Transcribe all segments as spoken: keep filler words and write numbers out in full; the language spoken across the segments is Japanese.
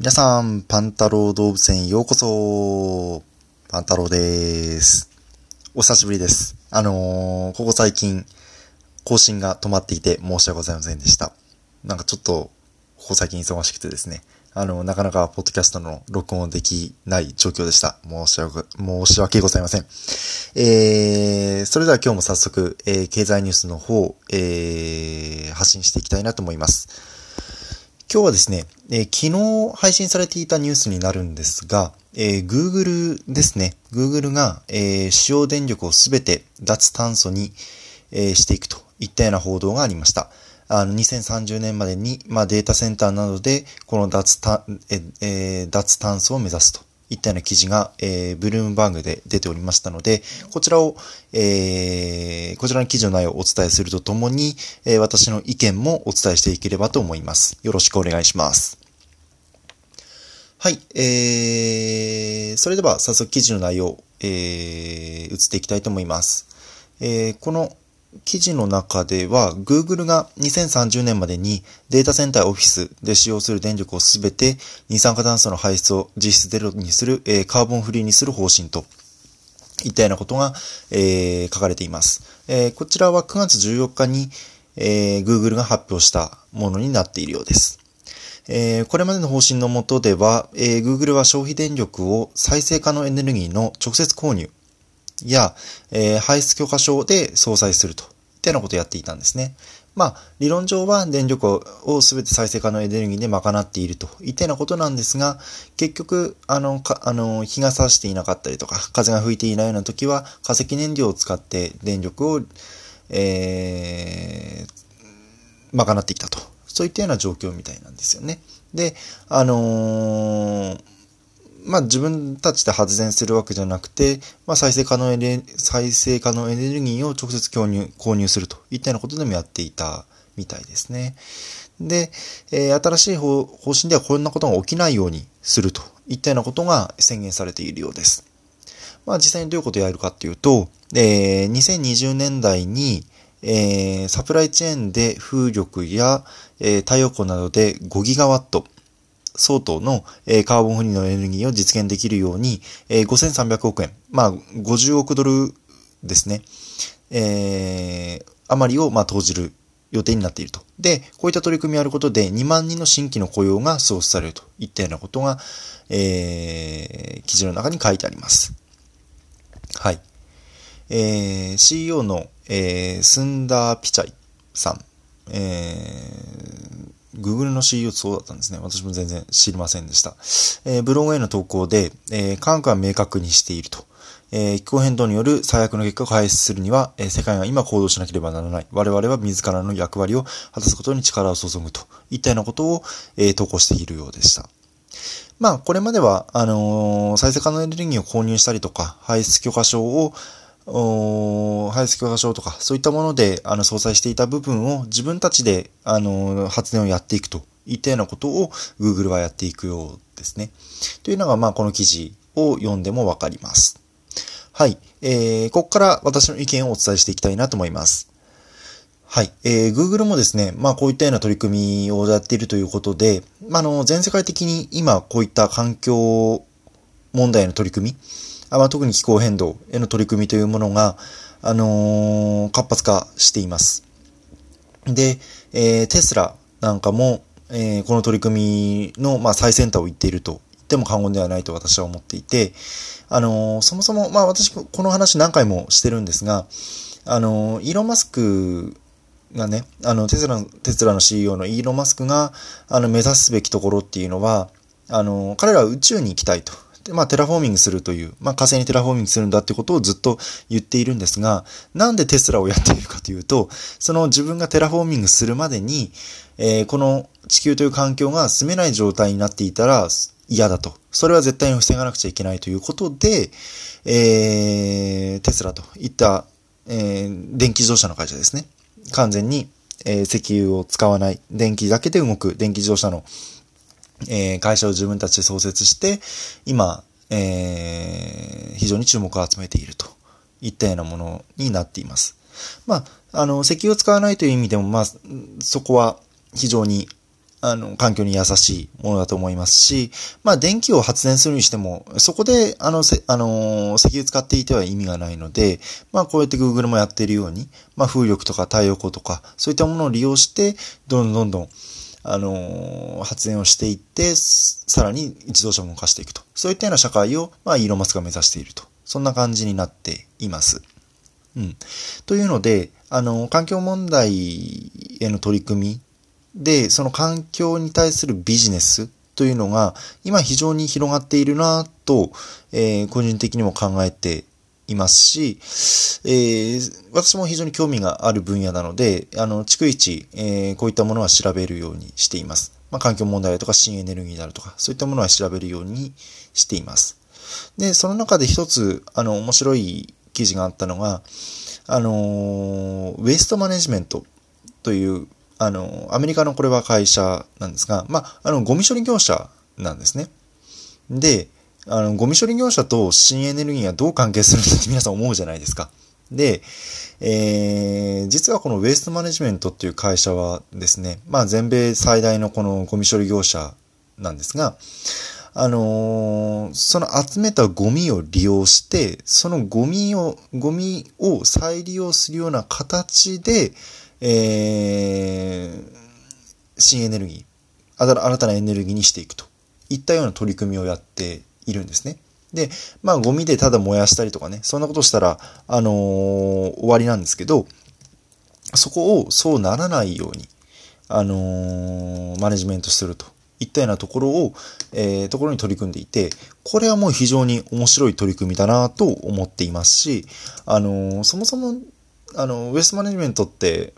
皆さん、パンタロウ動物園ようこそ。パンタロウです。お久しぶりです。あのー、ここ最近更新が止まっていて申し訳ございませんでした。なんかちょっとここ最近忙しくてですね、あのー、なかなかポッドキャストの録音できない状況でした。申し訳、申し訳ございません。えー、それでは今日も早速、えー、経済ニュースの方、えー、発信していきたいなと思います。今日はですね、えー、昨日配信されていたニュースになるんですが、えー、Google ですね。Google が、えー、使用電力をすべて脱炭素に、えー、していくといったような報道がありました。あの、にせんさんじゅうねんまでに、まあ、データセンターなどで、この脱炭、えー、脱炭素を目指すといったような記事が、えー、ブルームバーグで出ておりましたので、こちらを、えー、こちらの記事の内容をお伝えするとともに、えー、私の意見もお伝えしていければと思います。よろしくお願いします。はい、えー、それでは早速記事の内容、えー、移っていきたいと思います。えー、この記事の中では Google がにせんさんじゅうねんまでにデータセンターオフィスで使用する電力をすべて二酸化炭素の排出を実質ゼロにする、えー、カーボンフリーにする方針といったようなことが、えー、書かれています。えー、こちらはくがつじゅうよっかに、えー、Google が発表したものになっているようです。えー、これまでの方針の下では、えー、Google は消費電力を再生可能エネルギーの直接購入や、えー、排出許可証で相殺するといったようなことをやっていたんですね。まあ、理論上は電力をすべて再生可能エネルギーで賄っているといったようなことなんですが、結局、あの、か、あの、日が差していなかったりとか、風が吹いていないような時は、化石燃料を使って電力を、えー、賄ってきたと。そういったような状況みたいなんですよね。で、あのー、まあ、自分たちで発電するわけじゃなくて、まあ、再生可能エネ、再生可能エネルギーを直接購入、購入するといったようなことでもやっていたみたいですね。で、えー、新しい方針ではこんなことが起きないようにするといったようなことが宣言されているようです。まあ、実際にどういうことをやるかというと、えー、にせんにじゅうねんだいに、えー、サプライチェーンで風力や、えー、太陽光などでごギガワット、相当のカーボンフリーのエネルギーを実現できるようにごせんさんびゃくおくえん、まあごじゅうおくドルですね、えー、余りをまあ投じる予定になっていると。で、こういった取り組みをやることでにまんにんの新規の雇用が創出されるといったようなことが、えー、記事の中に書いてあります。はい。えー、シーイーオー の、えー、スンダー・ピチャイさん。えーGoogle の シーイーオー そうだったんですね。私も全然知りませんでした。えー、ブログへの投稿で、えー、科学は明確にしていると。えー、気候変動による最悪の結果を排出するには、えー、世界が今行動しなければならない。我々は自らの役割を果たすことに力を注ぐといったようなことを、えー、投稿しているようでした。まあ、これまでは、あのー、再生可能エネルギーを購入したりとか、排出許可証をお排出許可証とかそういったものであの相殺していた部分を自分たちであの発電をやっていくといったようなことを Google はやっていくようですね。というのがまあこの記事を読んでもわかります。はい、えー、ここから私の意見をお伝えしていきたいなと思います。はい、えー、Google もですね、まあこういったような取り組みをやっているということで、まあの全世界的に今こういった環境問題の取り組み。まあ、特に気候変動への取り組みというものが、あのー、活発化しています。で、えー、テスラなんかも、えー、この取り組みの、まあ、最先端を言っていると言っても過言ではないと私は思っていて、あのー、そもそも、まあ私、この話何回もしてるんですが、あのー、イーロン・マスクがね、あの、テスラ、テスラの シーイーオー のイーロン・マスクが、あの、目指すべきところっていうのは、あのー、彼らは宇宙に行きたいと。まあ、テラフォーミングするという、まあ、火星にテラフォーミングするんだってことをずっと言っているんですが、なんでテスラをやっているかというと、その自分がテラフォーミングするまでに、えー、この地球という環境が住めない状態になっていたら嫌だと。それは絶対に防がなくちゃいけないということで、えー、テスラといった、えー、電気自動車の会社ですね。完全に、えー、石油を使わない、電気だけで動く電気自動車のえー、会社を自分たちで創設して、今、えー、非常に注目を集めているといったようなものになっています。まあ、あの、石油を使わないという意味でも、まあ、そこは非常に、あの、環境に優しいものだと思いますし、まあ、電気を発電するにしても、そこで、あの、せ、あの、石油使っていては意味がないので、まあ、こうやって Google もやっているように、まあ、風力とか太陽光とか、そういったものを利用して、どんどんどん、あの、発電をしていって、さらに自動車も動かしていくと。そういったような社会を、まあ、イーロン・マスクが目指していると。そんな感じになっています。うん。というので、あの、環境問題への取り組み、で、その環境に対するビジネスというのが今非常に広がっているなと、えー、個人的にも考えていますし、えー、私も非常に興味がある分野なので、あの、逐一、えー、こういったものは調べるようにしています。まあ、環境問題だとか新エネルギーであるとか、そういったものは調べるようにしています。で、その中で一つ、あの、面白い記事があったのが、あの、ウェイストマネジメントという、あの、アメリカのこれは会社なんですが、まあ、あの、ゴミ処理業者なんですね。で、あの、ゴミ処理業者と新エネルギーがどう関係するのって皆さん思うじゃないですか。で、えー、実はこのウェイストマネジメントっていう会社はですね、まあ、全米最大のこのゴミ処理業者なんですが、あのー、その集めたゴミを利用して、そのゴミを、ゴミを再利用するような形で、えー、新エネルギー、新たなエネルギーにしていくといったような取り組みをやっているんですね。で、まあゴミでただ燃やしたりとかね、そんなことしたら、あのー、終わりなんですけど、そこをそうならないように、あのー、マネジメントするといったようなところを、えー、ところに取り組んでいて、これはもう非常に面白い取り組みだなと思っていますし、あのー、そもそも、あの、ウェイストマネジメントって、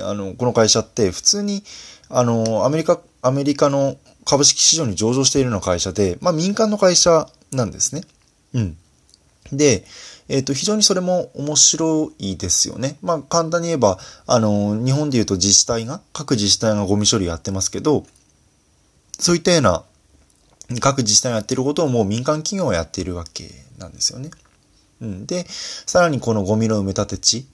あの、この会社って普通に、あの、アメリカ、アメリカの株式市場に上場しているような会社で、まあ民間の会社なんですね。うん。で、えっと、非常にそれも面白いですよね。まあ簡単に言えば、あの、日本で言うと自治体が、各自治体がゴミ処理やってますけど、そういったような、各自治体がやっていることをもう民間企業がやっているわけなんですよね。うん。で、さらにこのゴミの埋め立て地、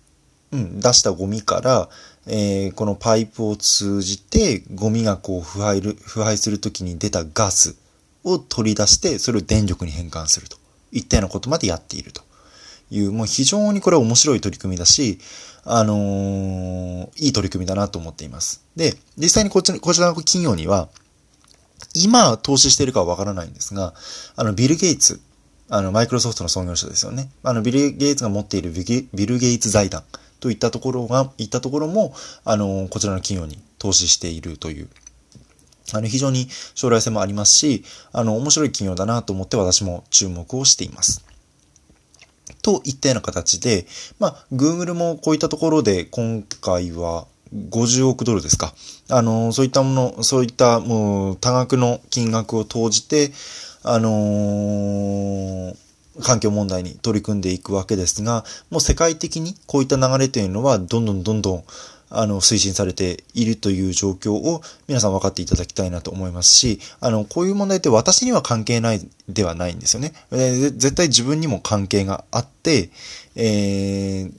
うん、出したゴミから、えー、このパイプを通じて、ゴミがこう腐敗る、腐敗するときに出たガスを取り出して、それを電力に変換するといったようなことまでやっているという、もう非常にこれは面白い取り組みだし、あのー、いい取り組みだなと思っています。で、実際にこっちの、こちらの企業には、今投資しているかはわからないんですが、あの、ビル・ゲイツ、あの、マイクロソフトの創業者ですよね。あの、ビル・ゲイツが持っているビル・ゲイツ財団、といったところが、いったところも、あの、こちらの企業に投資しているという、あの、非常に将来性もありますし、あの、面白い企業だなと思って私も注目をしています。といったような形で、まあ、Google もこういったところで、今回はごじゅうおくドルですか。あの、そういったもの、そういったもう多額の金額を投じて、あのー、環境問題に取り組んでいくわけですが、もう世界的にこういった流れというのはどんどんどんどんあの推進されているという状況を皆さん分かっていただきたいなと思いますし、あの、こういう問題って私には関係ないではないんですよね。絶対自分にも関係があって、えー、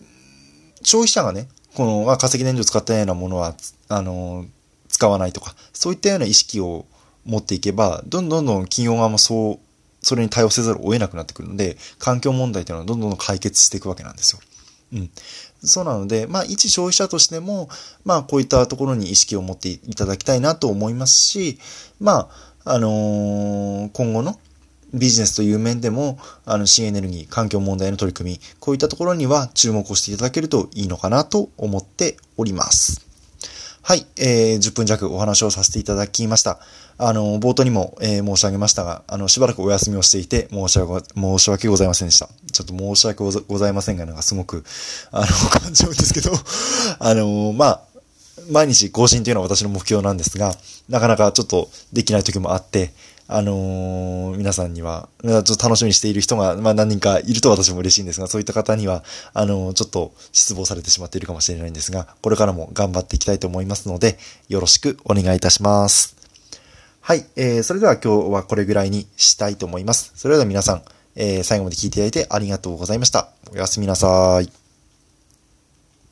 消費者がね、この化石燃料を使ったようなものは、あの、使わないとか、そういったような意識を持っていけば、どんどんどん企業側もそう、それに対応せざるを得なくなってくるので、環境問題というのはどんどん解決していくわけなんですよ。うん。そうなので、まあ、一消費者としても、まあ、こういったところに意識を持っていただきたいなと思いますし、まあ、あのー、今後のビジネスという面でも、あの、新エネルギー、環境問題の取り組み、こういったところには注目をしていただけるといいのかなと思っております。はい、えー、じゅっぷんじゃくお話をさせていただきました。あの、冒頭にも、えー、申し上げましたが、あの、しばらくお休みをしていて、申し訳、申し訳ございませんでした。ちょっと申し訳ございませんが、なんかすごく、あの、感情ですけど、あの、まあ、毎日更新というのは私の目標なんですが、なかなかちょっとできない時もあって、あのー、皆さんには、ちょっと楽しみにしている人が、まあ何人かいると私も嬉しいんですが、そういった方には、あのー、ちょっと失望されてしまっているかもしれないんですが、これからも頑張っていきたいと思いますので、よろしくお願いいたします。はい、えー、それでは今日はこれぐらいにしたいと思います。それでは皆さん、えー、最後まで聞いていただいてありがとうございました。おやすみなさい。